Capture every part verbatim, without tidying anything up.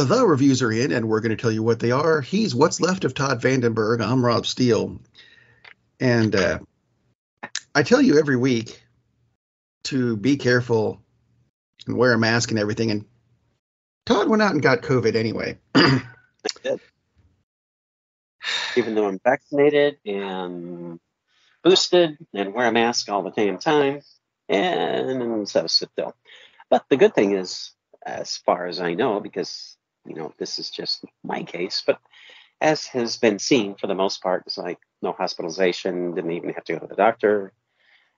The reviews are in, and we're going to tell you what they are. He's What's Left of Todd Vandenberg. I'm Rob Steele. And uh, I tell you every week to be careful and wear a mask and everything. And Todd went out and got COVID anyway. Even though I'm vaccinated and boosted and wear a mask all the damn time. And I'm so still. But the good thing is, as far as I know, because you know, this is just my case, but as has been seen for the most part, it's like no hospitalization, didn't even have to go to the doctor.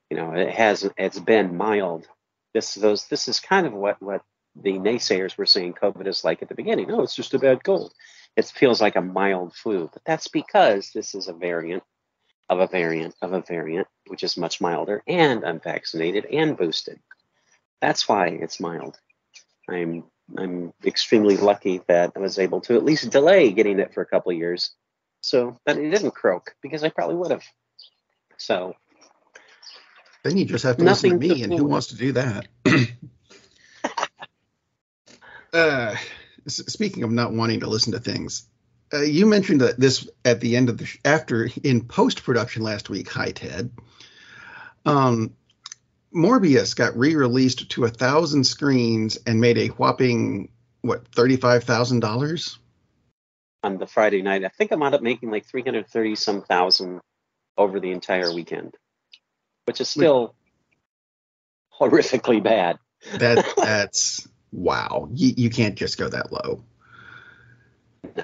You know, it has, it's been mild. This, those, this is kind of what, what the naysayers were saying COVID is like at the beginning. Oh, it's just a bad cold. It feels like a mild flu, but that's because this is a variant of a variant of a variant, which is much milder, and I'm vaccinated and boosted. That's why it's mild. I'm I'm extremely lucky that I was able to at least delay getting it for a couple of years, so that it didn't croak, because I probably would have. So then you just have to listen to me, and who wants to do that? uh, speaking of not wanting to listen to things, uh, you mentioned that this at the end of the sh- after in post production last week. Hi, Ted. Um. Morbius got re-released to a thousand screens and made a whopping, what, thirty-five thousand dollars? On the Friday night. I think I wound up making like three hundred thirty some thousand over the entire weekend, which is still which, horrifically bad. That That's, wow. You, you can't just go that low. No.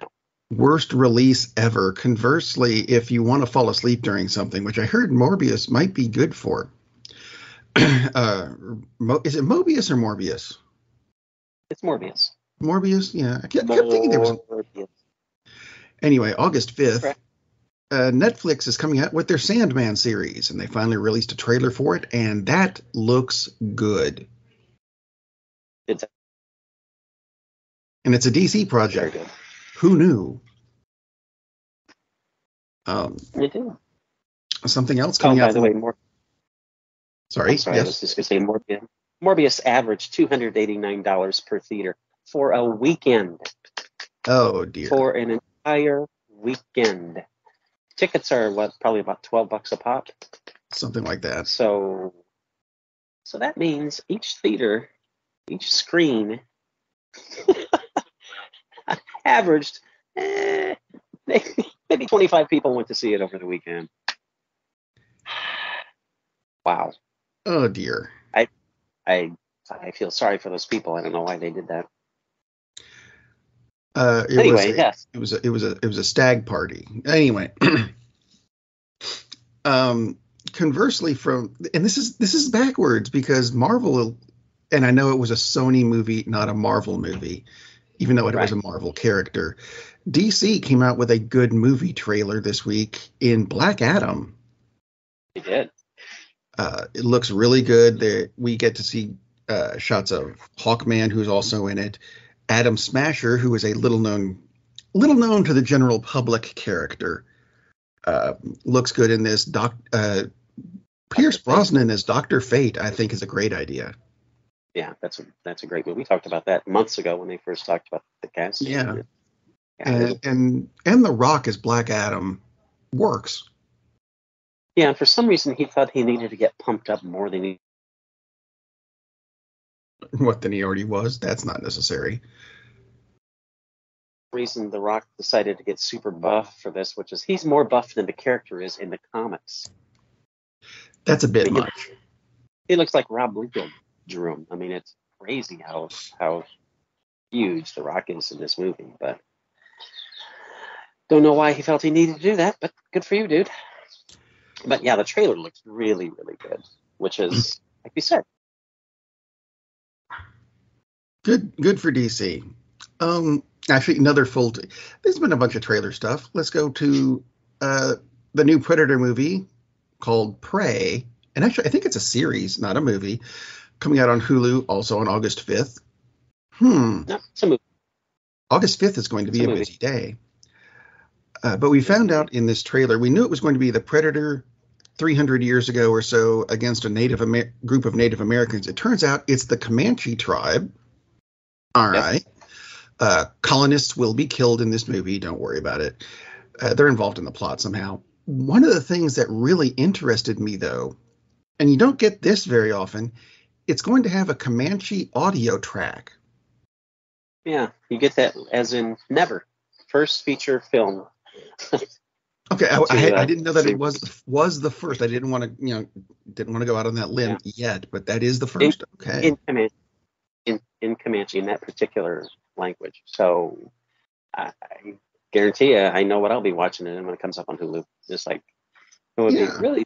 Worst release ever. Conversely, if you want to fall asleep during something, which I heard Morbius might be good for. Uh, Mo- is it Mobius or Morbius? It's Morbius. Morbius, yeah. I kept, kept thinking there was. Morbius. Anyway, August fifth, right. uh, Netflix is coming out with their Sandman series, and they finally released a trailer for it, and that looks good. It's. And it's a D C project. Very good. Who knew? Um, it did. Something else coming oh, out. By the way, Morbius. Sorry, sorry yes. I was just going to say Morbius. Morbius averaged two hundred eighty-nine dollars per theater for a weekend. Oh, dear. For an entire weekend. Tickets are, what, probably about twelve bucks a pop? Something like that. So so that means each theater, each screen, averaged eh, maybe twenty-five people went to see it over the weekend. Wow. Oh, dear. I I, I feel sorry for those people. I don't know why they did that. Uh, it anyway, was a, yes. It was, a, it, was a, it was a stag party. Anyway. um, conversely from... And this is this is backwards, because Marvel... And I know it was a Sony movie, not a Marvel movie, even though it right. was a Marvel character. D C came out with a good movie trailer this week in Black Adam. They did. Uh, it looks really good. There, we get to see uh, shots of Hawkman, who's also in it, Adam Smasher, who is a little known, little known to the general public character. Uh, looks good in this. Doc, uh, Pierce Brosnan as Doctor Fate, I think, is a great idea. Yeah, that's a, that's a great movie. We talked about that months ago when they first talked about the cast. Yeah, yeah. And, and and The Rock as Black Adam works. Yeah, and for some reason he thought he needed to get pumped up more than he what than he already was. That's not necessary. Reason The Rock decided to get super buff for this, which is he's more buff than the character is in the comics. That's a bit he much. Looks, he looks like Rob Liefeld drew him. I mean, it's crazy how how huge The Rock is in this movie. But don't know why he felt he needed to do that. But good for you, dude. But yeah, the trailer looks really, really good, which is, like you said. Good good for D C. Um, actually, another full... T- There's been a bunch of trailer stuff. Let's go to uh, the new Predator movie called Prey. And actually, I think it's a series, not a movie, coming out on Hulu also on August fifth. Hmm. No, it's a movie. August fifth is going to be a, a busy day. Uh, but we found out in this trailer, we knew it was going to be the Predator three hundred years ago or so against a Native Amer- group of Native Americans. It turns out it's the Comanche tribe. All right. Uh, colonists will be killed in this movie. Don't worry about it. Uh, they're involved in the plot somehow. One of the things that really interested me, though, and you don't get this very often, it's going to have a Comanche audio track. Yeah, you get that as in never. First feature film. Okay, I, I, I didn't know that it was was the first. I didn't want to, you know, didn't want to go out on that limb yeah. yet, but that is the first. In, okay, in Comanche, in, in Comanche, in that particular language. So I, I guarantee you, I know what I'll be watching it when it comes up on Hulu. Just like it would yeah. be really,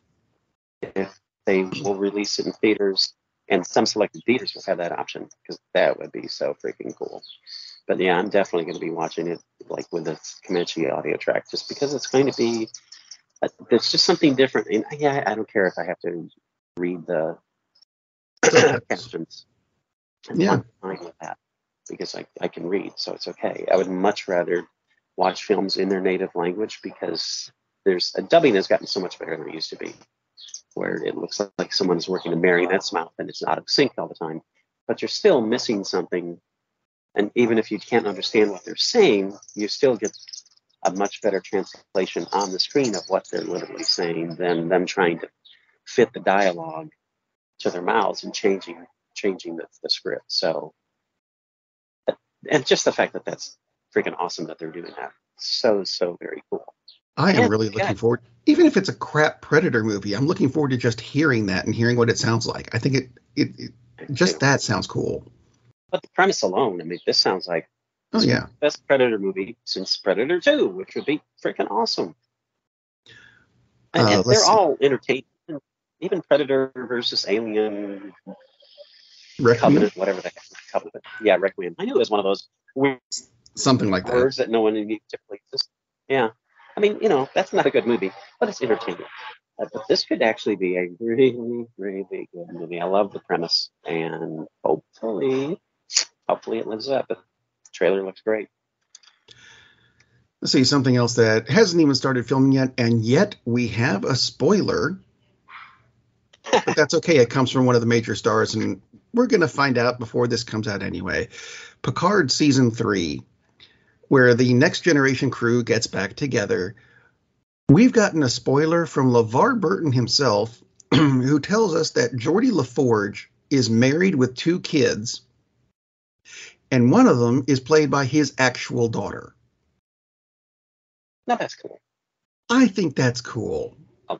if they will release it in theaters, and some selected theaters will have that option because that would be so freaking cool. But yeah, I'm definitely going to be watching it like with the Comanche audio track, just because it's going to be, uh, it's just something different. And yeah, I don't care if I have to read the captions. I'm yeah. fine with that because I, I can read, so it's okay. I would much rather watch films in their native language because there's a dubbing has gotten so much better than it used to be, where it looks like someone's working a marionette's mouth and it's out of sync all the time, but you're still missing something. And even if you can't understand what they're saying, you still get a much better translation on the screen of what they're literally saying than them trying to fit the dialogue to their mouths and changing changing the, the script. So, and just the fact that that's freaking awesome that they're doing that. So, so very cool. I am yeah, really looking yeah. forward, even if it's a crap Predator movie, I'm looking forward to just hearing that and hearing what it sounds like. I think it, it, it just that sounds cool. But the premise alone, I mean, this sounds like oh, yeah. the best Predator movie since Predator two, which would be freaking awesome. And, uh, and they're see. all entertaining. Even Predator versus Alien, Requiem? Covenant, whatever that is. Covenant. Yeah, Requiem. I knew it was one of those weird something like that. Words that no one typically uses. Yeah. I mean, you know, that's not a good movie, but it's entertaining. Uh, but this could actually be a really, really good movie. I love the premise, and hopefully... Hopefully it lives up, but the trailer looks great. Let's see, something else that hasn't even started filming yet, and yet we have a spoiler. But that's okay. It comes from one of the major stars, and we're going to find out before this comes out anyway. Picard Season three, where the Next Generation crew gets back together. We've gotten a spoiler from LeVar Burton himself, who tells us that Geordie LaForge is married with two kids. And one of them is played by his actual daughter. Now that's cool. I think that's cool. Oh.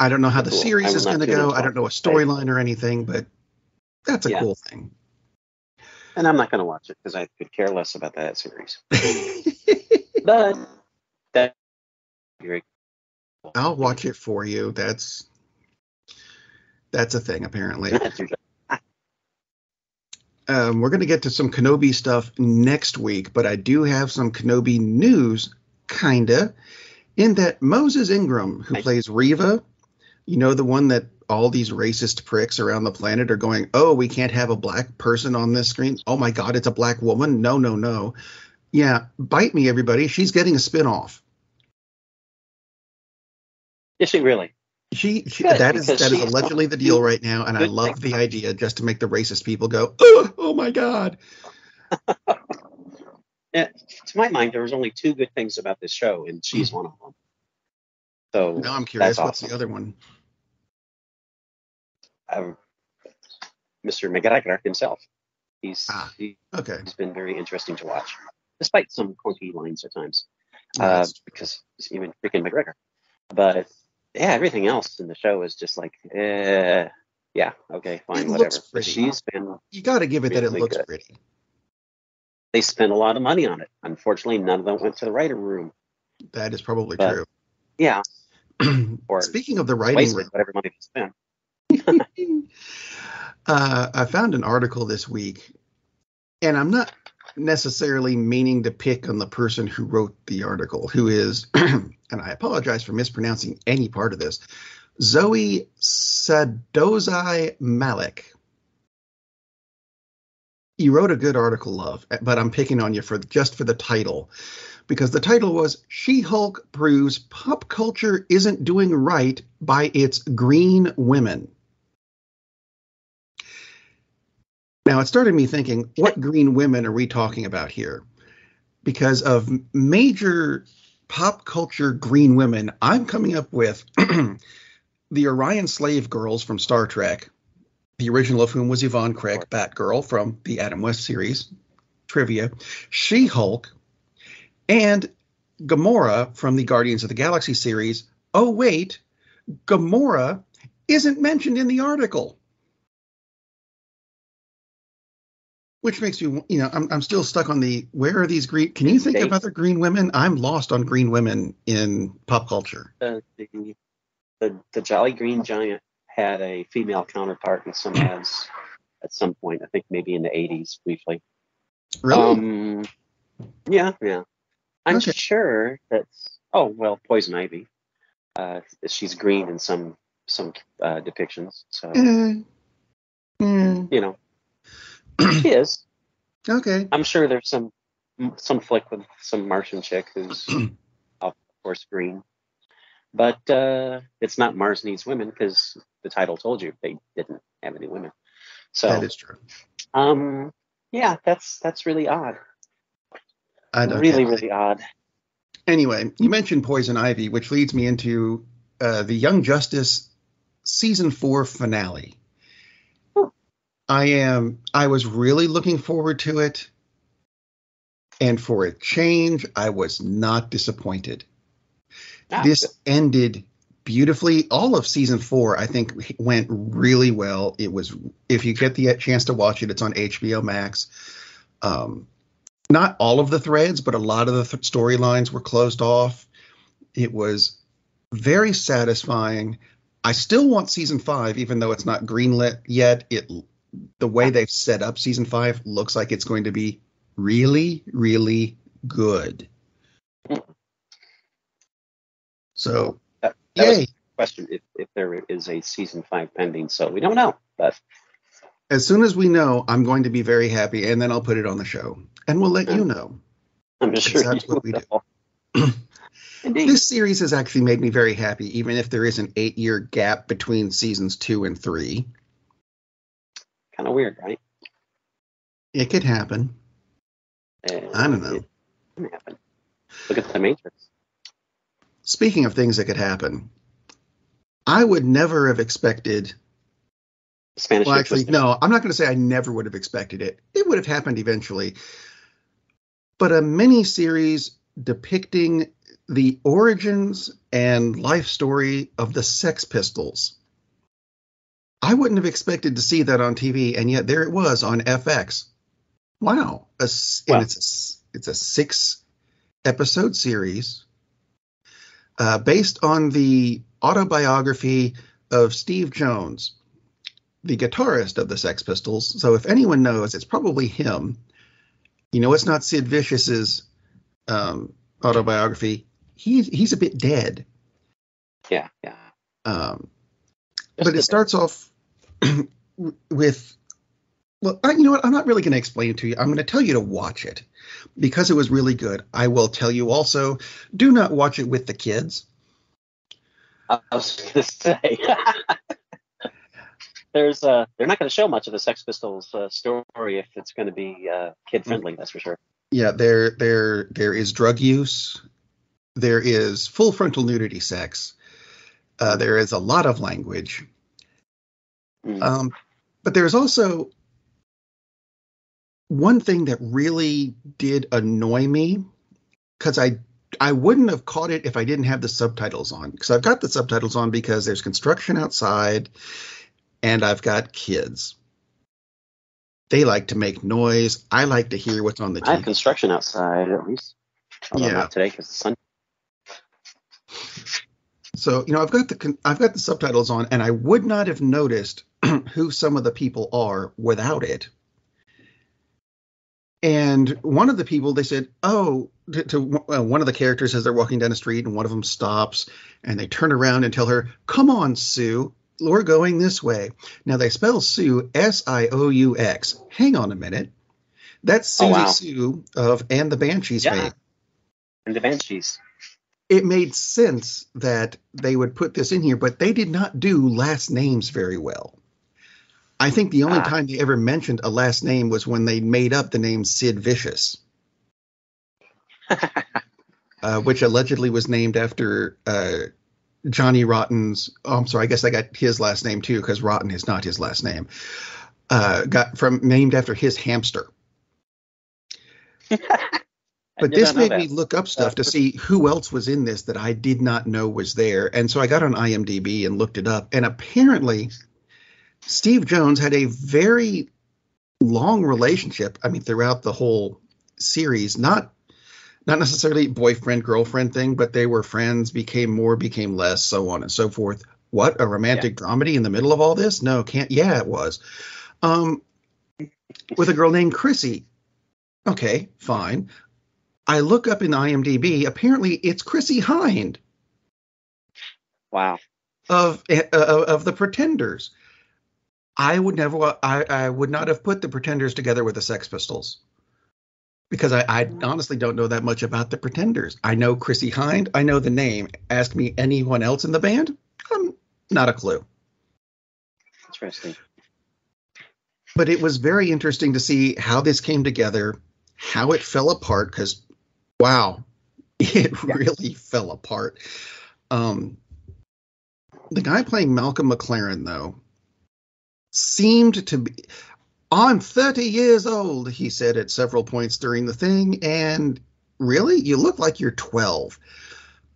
I don't know how the cool. series is going to go. I don't know a storyline or anything, but that's a yeah. cool thing. And I'm not going to watch it because I could care less about that series. But that cool. I'll watch it for you. That's that's a thing, apparently. Um, we're going to get to some Kenobi stuff next week, but I do have some Kenobi news, kinda, in that Moses Ingram, who plays Reva, you know, the one that all these racist pricks around the planet are going, oh, we can't have a black person on this screen. Oh, my God, it's a black woman. No, no, no. Yeah, bite me, everybody. She's getting a spinoff. Is she really? She, she Good, that is that is allegedly the deal right now, and I love the idea just to make the racist people go, oh, oh my God. Yeah, to my mind, there was only two good things about this show, and she's one of them. So now I'm curious, what's awesome. the other one? Um, Mister McGregor himself. He's ah, okay. He's been very interesting to watch, despite some quirky lines at times, oh, uh, because he's even freaking McGregor, but. Yeah, everything else in the show is just like, eh, yeah, okay, fine, it whatever. She's been you got to give it really that it looks good. pretty. They spent a lot of money on it. Unfortunately, none of them went to the writing room. That is probably but, true. Yeah. Or speaking of the writing room, whatever money they spent. uh, I found an article this week, and I'm not necessarily meaning to pick on the person who wrote the article, who is, and I apologize for mispronouncing any part of this, Zoe Sadozai Malik. You wrote a good article, love, but I'm picking on you for just for the title, because the title was She-Hulk Proves Pop Culture Isn't Doing Right by Its Green Women. Now, it started me thinking, what green women are we talking about here? Because of major pop culture green women, I'm coming up with the Orion slave girls from Star Trek, the original of whom was Yvonne Craig, Batgirl from the Adam West series, trivia, She-Hulk, and Gamora from the Guardians of the Galaxy series. Oh, wait, Gamora isn't mentioned in the article. Which makes me, you know, I'm I'm still stuck on the, where are these green, can you think of other green women? I'm lost on green women in pop culture. Uh, the, the the Jolly Green Giant had a female counterpart in some ads at some point, I think maybe in the eighties briefly. Really? Um, yeah, yeah. I'm okay. sure that's, oh, well, Poison Ivy. Uh, she's green in some, some uh, depictions, so, mm. Mm. you know. She is. Okay. I'm sure there's some some flick with some Martian chick who's, of course, green. But uh, it's not Mars Needs Women, because the title told you they didn't have any women. So that is true. Um, yeah, that's that's really odd. I don't really, really odd. Anyway, you mentioned Poison Ivy, which leads me into uh, the Young Justice season four finale. I am. I was really looking forward to it, and for a change, I was not disappointed. Ah, this good. ended beautifully. All of season four, I think, went really well. It was. If you get the chance to watch it, it's on H B O Max. Um, not all of the threads, but a lot of the th- storylines were closed off. It was very satisfying. I still want season five, even though it's not greenlit yet. It The way they've set up season five looks like it's going to be really, really good. So, that, that yay. Was a question if, if there is a season five pending, so we don't know. But as soon as we know, I'm going to be very happy, and then I'll put it on the show, and we'll let you know. I'm sure that's what we know. do. Indeed. This series has actually made me very happy, even if there is an eight-year gap between seasons two and three. Kind of weird, right? It could happen. And I don't know. It can happen. Look at the Matrix. Speaking of things that could happen, I would never have expected. Spanish. Well, actually, no. I'm not going to say I never would have expected it. It would have happened eventually. But a miniseries depicting the origins and life story of the Sex Pistols. I wouldn't have expected to see that on T V, and yet there it was on F X. Wow. A, well, and it's a, it's a six-episode series uh, based on the autobiography of Steve Jones, the guitarist of the Sex Pistols. So if anyone knows, it's probably him. You know, it's not Sid Vicious's um, autobiography. He's, he's a bit dead. Yeah, yeah. Um, but it starts off... with, well, I, you know what? I'm not really going to explain it to you. I'm going to tell you to watch it because it was really good. I will tell you also, do not watch it with the kids. I was going to say, there's uh, they're not going to show much of the Sex Pistols uh, story if it's going to be uh, kid friendly. That's for sure. Yeah, there there there is drug use, there is full frontal nudity sex, uh, there is a lot of language. Um, but there's also one thing that really did annoy me, because I I wouldn't have caught it if I didn't have the subtitles on, because I've got the subtitles on because there's construction outside and I've got kids. They like to make noise. I like to hear what's on the T V. I have construction outside, at least. Although yeah. Not today because the sun. So, you know, I've got the I've got the subtitles on, and I would not have noticed who some of the people are without it. And one of the people, they said, oh, to, to uh, one of the characters as they're walking down the street, and one of them stops, and they turn around and tell her, come on, Sue, we're going this way. Now, they spell Sue S I O U X. Hang on a minute. That's Susie oh, wow. Sue of And the Banshees yeah. fame. And the Banshees. It made sense that they would put this in here, but they did not do last names very well. I think the only ah. time they ever mentioned a last name was when they made up the name Sid Vicious, uh, which allegedly was named after uh, Johnny Rotten's. Oh, I'm sorry. I guess I got his last name too, because Rotten is not his last name. Uh, got from named after his hamster. But this made that. me look up stuff That's to pretty- see who else was in this that I did not know was there. And so I got on IMDb and looked it up. And apparently Steve Jones had a very long relationship. I mean, throughout the whole series, not not necessarily boyfriend, girlfriend thing, but they were friends, became more, became less, so on and so forth. What, a romantic yeah. dramedy in the middle of all this? No, can't. Yeah, it was. Um, with a girl named Chrissy. Okay, fine. I look up in IMDb. Apparently, it's Chrissy Hynde. Wow. Of uh, of the Pretenders. I would never. I, I would not have put the Pretenders together with the Sex Pistols, because I, I honestly don't know that much about the Pretenders. I know Chrissy Hynde. I know the name. Ask me anyone else in the band. I'm not a clue. Interesting. But it was very interesting to see how this came together, how it fell apart, because, wow, it yeah. really fell apart. Um, the guy playing Malcolm McLaren, though, seemed to be, I'm thirty years old, he said at several points during the thing, and really? You look like you're twelve.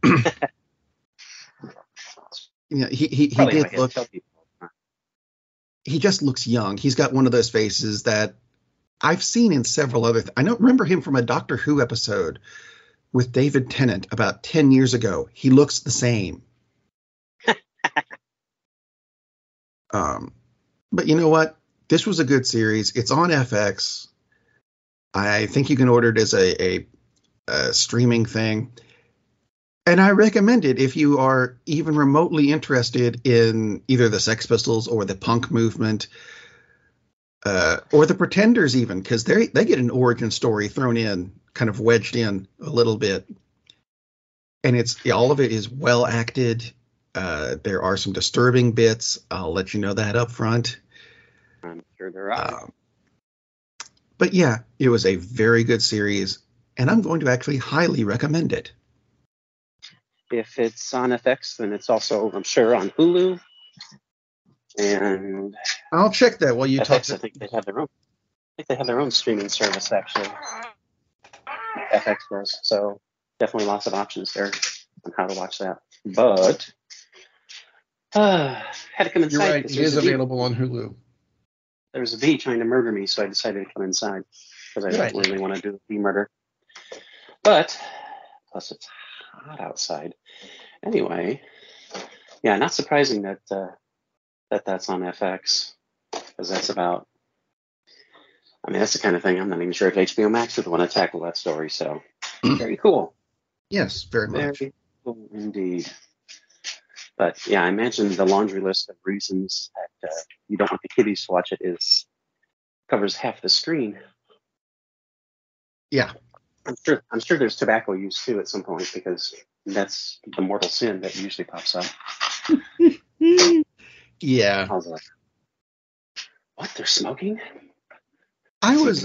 you know, he, he, he did look... He just looks young. He's got one of those faces that I've seen in several other things. I don't remember him from a Doctor Who episode with David Tennant about ten years ago. He looks the same. um, but you know what? This was a good series. It's on F X. I think you can order it as a, a, a streaming thing. And I recommend it if you are even remotely interested in either the Sex Pistols or the punk movement uh, or the Pretenders even, because they they get an origin story thrown in, kind of wedged in a little bit. And it's all of it is well acted. Uh, there are some disturbing bits. I'll let you know that up front. I'm sure there are. Uh, but yeah, it was a very good series, and I'm going to actually highly recommend it. If it's on F X, then it's also, I'm sure, on Hulu. And I'll check that while you F X, talk. To... I think they have their own. I think they have their own streaming service actually. F X does, so definitely lots of options there on how to watch that. But uh, had to come inside. You're right. It is available on Hulu. There was a bee trying to murder me, so I decided to come inside because I right. don't really want to do a bee murder. But plus, it's hot outside. Anyway, yeah, not surprising that uh, that that's on F X, because that's about, I mean, that's the kind of thing I'm not even sure if H B O Max would want to tackle that story, so very cool. Yes, very much. Very cool indeed. But yeah, I imagine the laundry list of reasons that uh, you don't want the kiddies to watch it is covers half the screen. Yeah. I'm sure, I'm sure there's tobacco use, too, at some point, because that's the mortal sin that usually pops up. yeah. I was like, what, they're smoking? I was,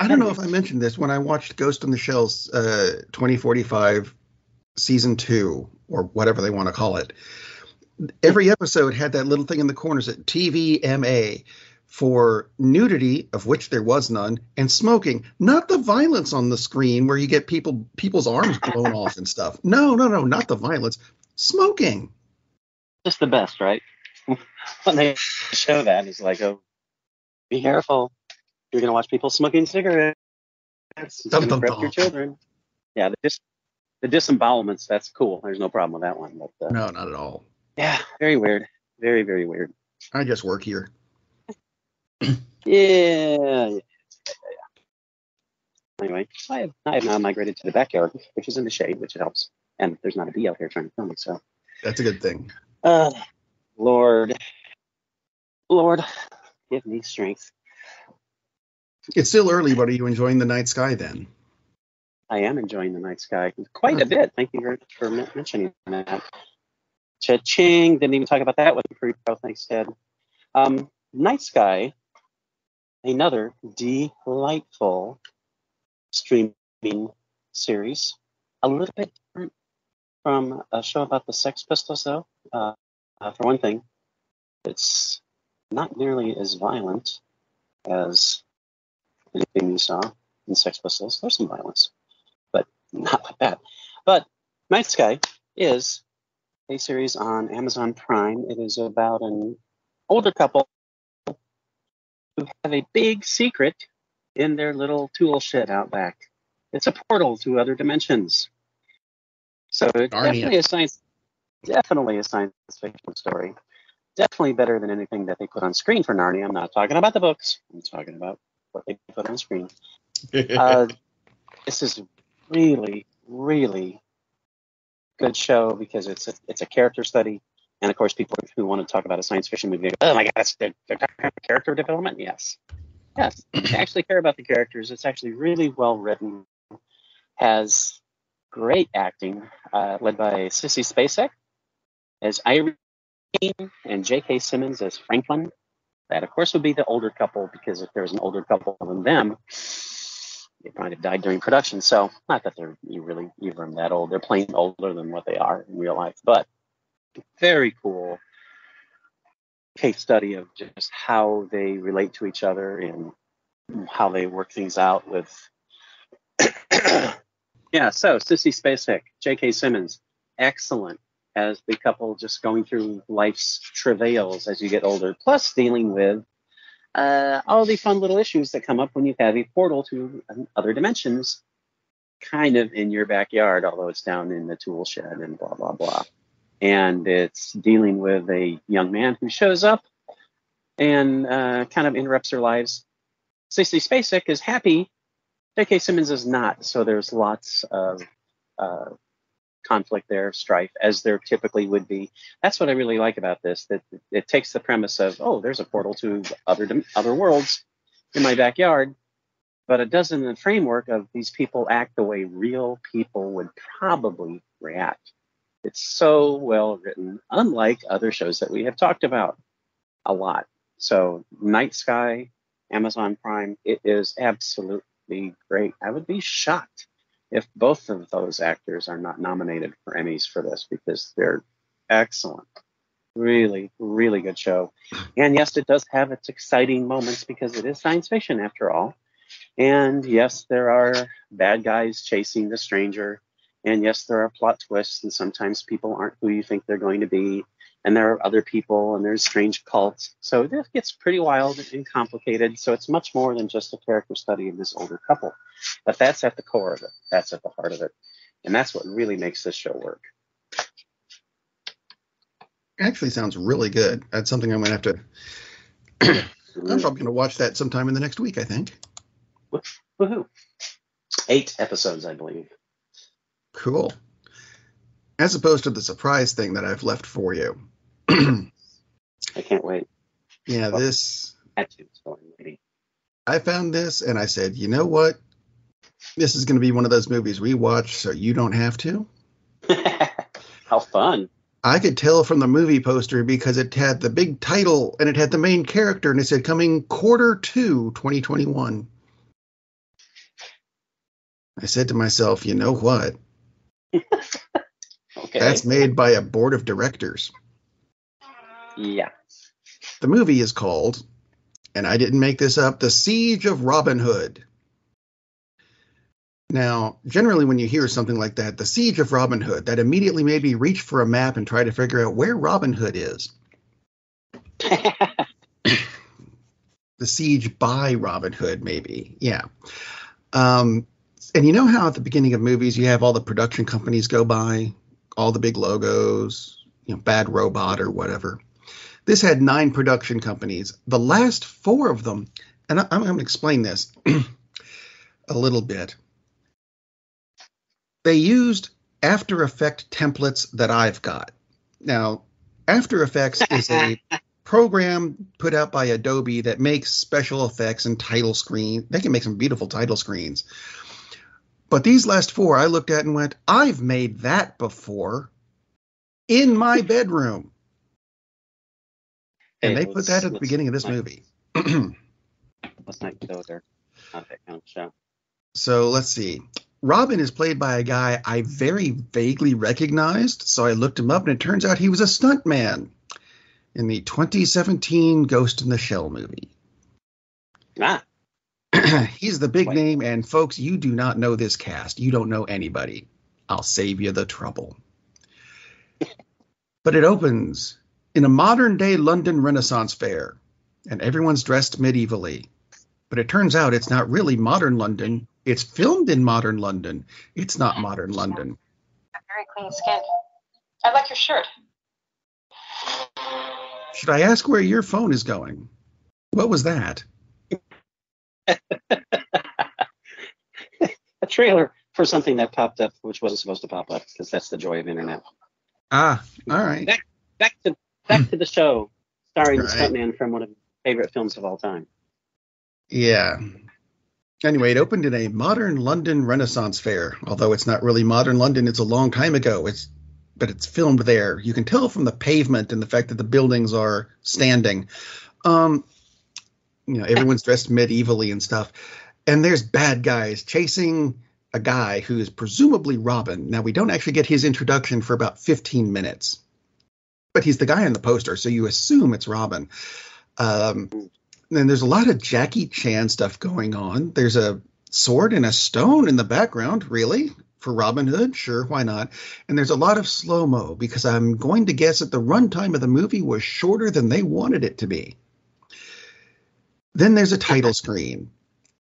I don't know if I mentioned this, when I watched Ghost in the Shell's uh, twenty forty-five Season two, or whatever they want to call it, every episode had that little thing in the corners at T V M A. For nudity, of which there was none, and smoking, not the violence on the screen where you get people people's arms blown off and stuff. No, no, no, not the violence. Smoking. Just the best, right? When they show that, it's like, oh, be careful. You're going to watch people smoking cigarettes. It's going to prep your children. Yeah, the, dis- the disembowelments, that's cool. There's no problem with that one. But, uh, no, not at all. Yeah, very weird. Very, very weird. I just work here. yeah, yeah, yeah, yeah. Anyway, I have, I have now migrated to the backyard, which is in the shade, which helps. And there's not a bee out here trying to kill me, so. That's a good thing. Uh, Lord, Lord, give me strength. It's still early, but are you enjoying the night sky then? I am enjoying the night sky quite a bit. Thank you very much for mentioning that. Cha-ching, didn't even talk about that. Wasn't pretty pro, thanks, Ted. Um, Night Sky, another delightful streaming series. A little bit different from a show about the Sex Pistols, though. Uh, uh, for one thing, it's not nearly as violent as anything you saw in Sex Pistols. There's some violence, but not like that. But Night Sky is a series on Amazon Prime. It is about an older couple who have a big secret in their little tool shed out back. It's a portal to other dimensions. So it definitely a science, definitely a science fiction story. Definitely better than anything that they put on screen for Narnia. I'm not talking about the books. I'm talking about what they put on screen. uh, this is really, really good show because it's a, it's a character study. And, of course, people who want to talk about a science fiction movie, go, oh, my God, they're, they're talking about character development? Yes. Yes, they actually care about the characters. It's actually really well written. Has great acting, uh, led by Sissy Spacek as Irene and J K. Simmons as Franklin. That, of course, would be the older couple, because if there's an older couple than them, they might have died during production. So not that they're you really even that old. They're playing older than what they are in real life. But very cool case study of just how they relate to each other and how they work things out with. Yeah, so Sissy Spacek, J K. Simmons, excellent as the couple just going through life's travails as you get older, plus dealing with uh, all the fun little issues that come up when you have a portal to other dimensions kind of in your backyard, although it's down in the tool shed and blah, blah, blah. And it's dealing with a young man who shows up and uh, kind of interrupts their lives. Sissy Spacek is happy. J K. Simmons is not. So there's lots of uh, conflict there, strife, as there typically would be. That's what I really like about this, that it takes the premise of, oh, there's a portal to other other worlds in my backyard. But it does in the framework of these people act the way real people would probably react. It's so well written, unlike other shows that we have talked about a lot. So Night Sky, Amazon Prime, it is absolutely great. I would be shocked if both of those actors are not nominated for Emmys for this, because they're excellent. Really, really good show. And yes, it does have its exciting moments because it is science fiction after all. And yes, there are bad guys chasing the stranger. And yes, there are plot twists, and sometimes people aren't who you think they're going to be. And there are other people, and there's strange cults. So it gets pretty wild and complicated. So it's much more than just a character study of this older couple. But that's at the core of it. That's at the heart of it. And that's what really makes this show work. Actually sounds really good. That's something I'm going to have to... I'm probably going to watch that sometime in the next week, I think. Woohoo. Eight episodes, I believe. Cool. As opposed to the surprise thing that I've left for you. I can't wait. Yeah, well, this... I found this and I said, you know what? This is going to be one of those movies we watch so you don't have to. How fun. I could tell from the movie poster because it had the big title and it had the main character and it said coming quarter two twenty twenty-one. I said to myself, you know what? Okay. That's made by a board of directors. Yeah. The movie is called, and I didn't make this up, The Siege of Robin Hood. Now, generally when you hear something like that, The Siege of Robin Hood, that immediately made me reach for a map and try to figure out where Robin Hood is. The Siege by Robin Hood, maybe. Yeah. Um... And you know how at the beginning of movies you have all the production companies go by, all the big logos, you know, Bad Robot or whatever. This had nine production companies. The last four of them, and I, I'm going to explain this a little bit. They used After Effects templates that I've got. Now, After Effects is a program put out by Adobe that makes special effects and title screen. They can make some beautiful title screens. But these last four I looked at and went, I've made that before in my bedroom. And they put that at the beginning of this movie. Let's not go there. Not that kind of show. So let's see. Robin is played by a guy I very vaguely recognized, so I looked him up, and it turns out he was a stuntman in the twenty seventeen Ghost in the Shell movie. Ah. He's the big Wait. name, and folks, you do not know this cast. You don't know anybody. I'll save you the trouble. But it opens in a modern-day London Renaissance fair, and everyone's dressed medievally. But it turns out it's not really modern London. It's filmed in modern London. It's not modern London. A very clean skin. I like your shirt. Should I ask where your phone is going? What was that? A trailer for something that popped up, which wasn't supposed to pop up, because that's the joy of internet. Ah, all right. Back, back to back to the show, starring right. the stuntman from one of my favorite films of all time. Yeah. Anyway, it opened in a modern London Renaissance fair. Although it's not really modern London, it's a long time ago. It's but it's filmed there. You can tell from the pavement and the fact that the buildings are standing. Um, you know, everyone's dressed medievally and stuff. And there's bad guys chasing a guy who is presumably Robin. Now, we don't actually get his introduction for about fifteen minutes. But he's the guy on the poster, so you assume it's Robin. Um And there's a lot of Jackie Chan stuff going on. There's a sword and a stone in the background, really, for Robin Hood. Sure, why not? And there's a lot of slow-mo, because I'm going to guess that the runtime of the movie was shorter than they wanted it to be. Then there's a title screen.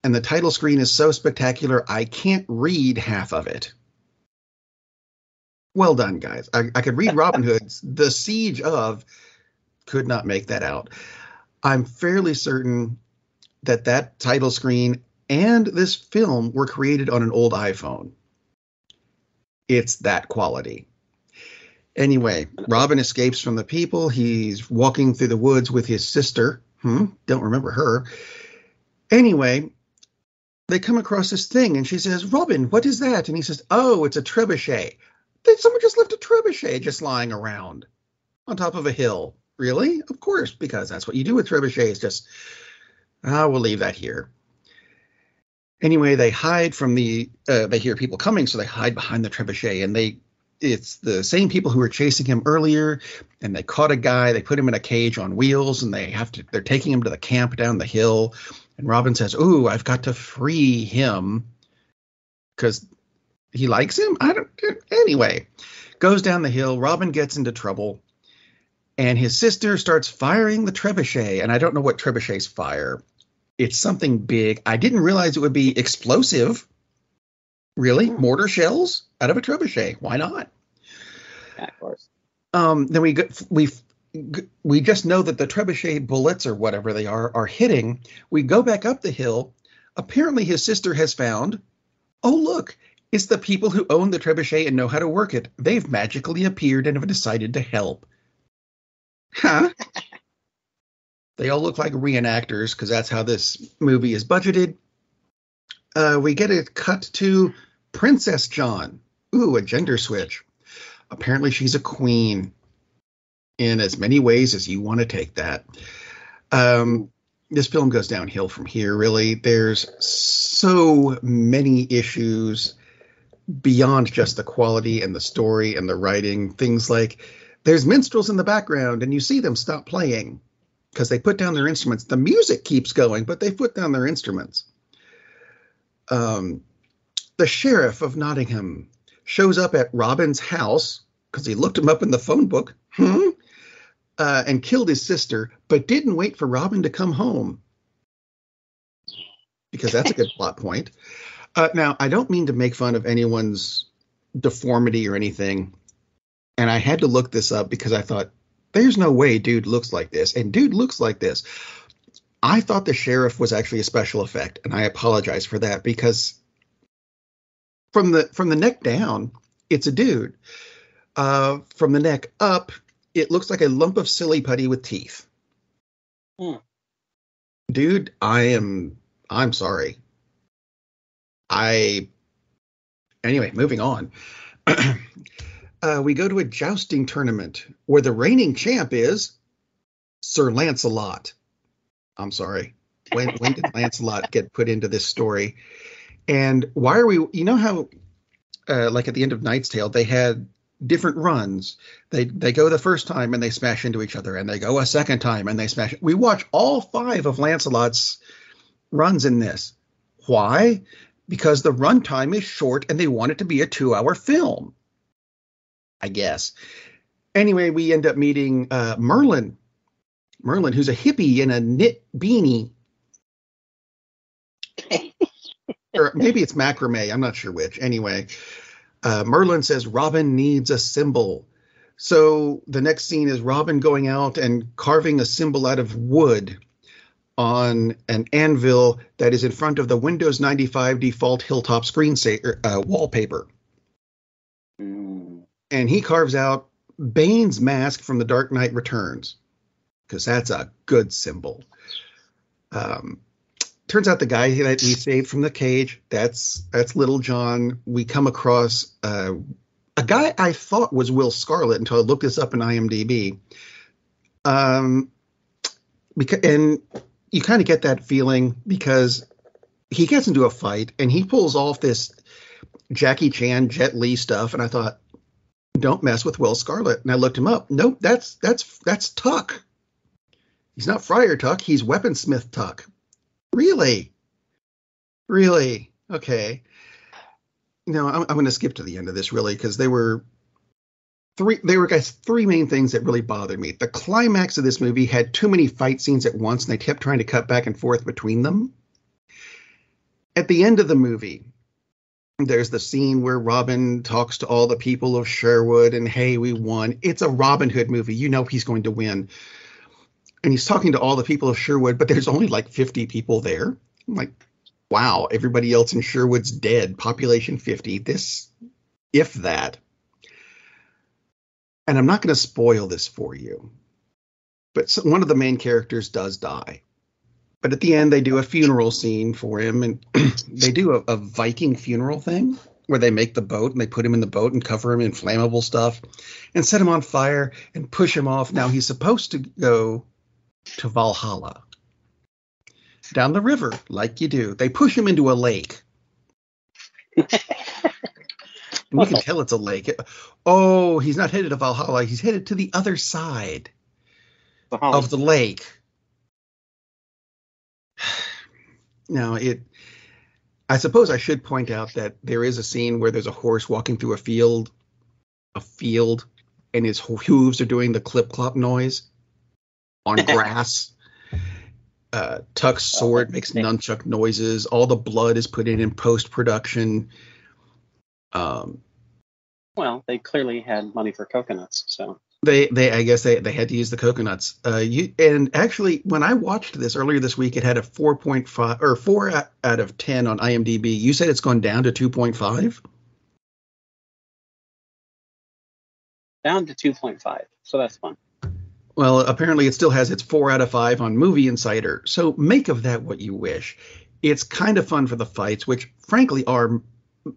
And the title screen is so spectacular, I can't read half of it. Well done, guys. I, I could read Robin Hood's The Siege of, could not make that out. I'm fairly certain that that title screen and this film were created on an old iPhone. It's that quality. Anyway, Robin escapes from the people. He's walking through the woods with his sister. Hmm, don't remember her. Anyway, they come across this thing, and she says, Robin, what is that? And he says, oh, it's a trebuchet. Someone just left a trebuchet just lying around on top of a hill. Really? Of course, because that's what you do with trebuchets. Just, ah, we'll leave that here. Anyway, they hide from the, uh, they hear people coming, so they hide behind the trebuchet. And they, it's the same people who were chasing him earlier. And they caught a guy, they put him in a cage on wheels, and they have to, they're taking him to the camp down the hill. And Robin says, ooh, I've got to free him. Because he likes him? I don't, anyway. Goes down the hill, Robin gets into trouble. And his sister starts firing the trebuchet, and I don't know what trebuchets fire. It's something big. I didn't realize it would be explosive. Really? Mortar shells out of a trebuchet. Why not? Yeah, of course. Um, then we we we just know that the trebuchet bullets or whatever they are are hitting. We go back up the hill. Apparently his sister has found, oh, look, it's the people who own the trebuchet and know how to work it. They've magically appeared and have decided to help. Huh? They all look like reenactors because that's how this movie is budgeted. Uh, we get a cut to Princess John. Ooh, a gender switch. Apparently she's a queen in as many ways as you want to take that. Um, this film goes downhill from here, really. There's so many issues beyond just the quality and the story and the writing. Things like there's minstrels in the background, and you see them stop playing because they put down their instruments. The music keeps going, but they put down their instruments. Um, the sheriff of Nottingham shows up at Robin's house because he looked him up in the phone book hmm, uh, and killed his sister, but didn't wait for Robin to come home because that's a good plot point. Uh, now, I don't mean to make fun of anyone's deformity or anything. And I had to look this up because I thought, there's no way dude looks like this. And dude looks like this. I thought the sheriff was actually a special effect. And I apologize for that because from the from the neck down, it's a dude. Uh, from the neck up, it looks like a lump of silly putty with teeth. Mm. Dude, I am I'm sorry. I. Anyway, moving on. Uh, we go to a jousting tournament where the reigning champ is Sir Lancelot. I'm sorry. When, when did Lancelot get put into this story? And why are we, you know how, uh, like at the end of Knight's Tale, they had different runs. They they go the first time and they smash into each other, and they go a second time and they smash. We watch all five of Lancelot's runs in this. Why? Because the runtime is short and they want it to be a two-hour film, I guess. Anyway, we end up meeting uh, Merlin. Merlin, who's a hippie in a knit beanie. Or maybe it's macrame. I'm not sure which. Anyway, uh, Merlin says Robin needs a symbol. So the next scene is Robin going out and carving a symbol out of wood on an anvil that is in front of the Windows ninety-five default Hilltop screensaver uh, wallpaper. Mm. And he carves out Bane's mask from The Dark Knight Returns, because that's a good symbol. Um, turns out the guy that we saved from the cage, that's that's Little John. We come across uh, a guy I thought was Will Scarlet until I looked this up in IMDb. Um, because, and you kind of get that feeling because he gets into a fight and he pulls off this Jackie Chan, Jet Li stuff. And I thought, don't mess with Will Scarlet. And I looked him up. Nope, that's that's that's Tuck. He's not Friar Tuck. He's Weaponsmith Tuck. Really? Really? Okay. No, I'm, I'm going to skip to the end of this, really, because they were three. They were guys. Three main things that really bothered me. The climax of this movie had too many fight scenes at once, and they kept trying to cut back and forth between them. At the end of the movie, there's the scene where Robin talks to all the people of Sherwood, and hey, we won. It's a Robin Hood movie. You know he's going to win. And he's talking to all the people of Sherwood, but there's only like fifty people there. I'm like, wow, everybody else in Sherwood's dead. Population fifty. This, if that. And I'm not going to spoil this for you, but some, one of the main characters does die. But at the end, they do a funeral scene for him, and they do a, a Viking funeral thing where they make the boat and they put him in the boat and cover him in flammable stuff and set him on fire and push him off. Now he's supposed to go to Valhalla, down the river, like you do. They push him into a lake. And you can tell it's a lake. Oh, he's not headed to Valhalla. He's headed to the other side Valhalla. Of the lake. Now, it. I suppose I should point out that there is a scene where there's a horse walking through a field, a field, and his hooves are doing the clip-clop noise. On grass, uh, Tuck's sword oh, makes nunchuck noises. All the blood is put in in post-production. Um, well, they clearly had money for coconuts, so they, they I guess they, they had to use the coconuts. Uh, you and actually, when I watched this earlier this week, it had a four point five or four out of ten on IMDb. You said it's gone down to two point five. Down to two point five, so that's fun. Well, apparently it still has its four out of five on Movie Insider, so make of that what you wish. It's kind of fun for the fights, which frankly are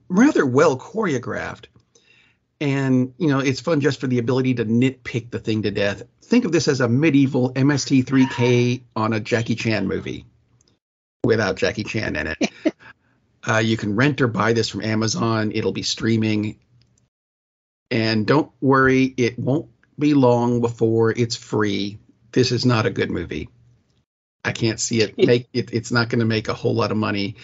rather well choreographed. And, you know, it's fun just for the ability to nitpick the thing to death. Think of this as a medieval M S T three K on a Jackie Chan movie without Jackie Chan in it. uh, you can rent or buy this from Amazon. It'll be streaming. And don't worry, it won't be long before it's free. This is not a good movie. I can't see it make it. It's not going to make a whole lot of money,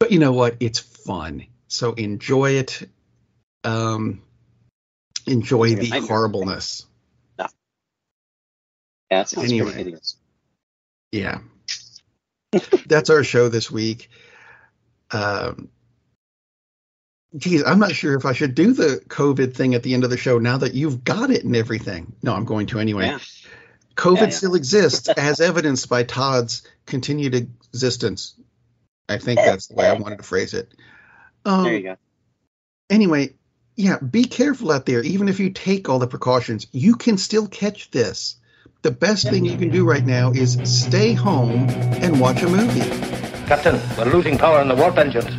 but you know what? It's fun. So enjoy it. Um, enjoy the horribleness. No. Yeah, that sounds anyway, pretty hideous. Yeah. That's our show this week. Um, Geez, I'm not sure if I should do the COVID thing at the end of the show now that you've got it and everything. No, I'm going to anyway. Yeah. COVID yeah, yeah. still exists as evidenced by Todd's continued existence. I think that's the way I wanted to phrase it. Um, there you go. Anyway, yeah, be careful out there. Even if you take all the precautions, you can still catch this. The best thing you can do right now is stay home and watch a movie. Captain, we're losing power in the warp engines.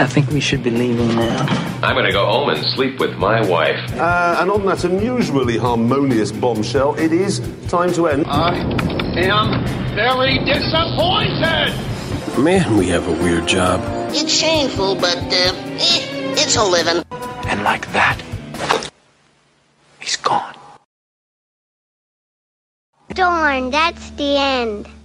I think we should be leaving now. I'm going to go home and sleep with my wife. Uh, and on that unusually harmonious bombshell, it is time to end. I am very disappointed! Man, we have a weird job. It's shameful, but uh, eh, it's a living. And like that, he's gone. Darn, that's the end.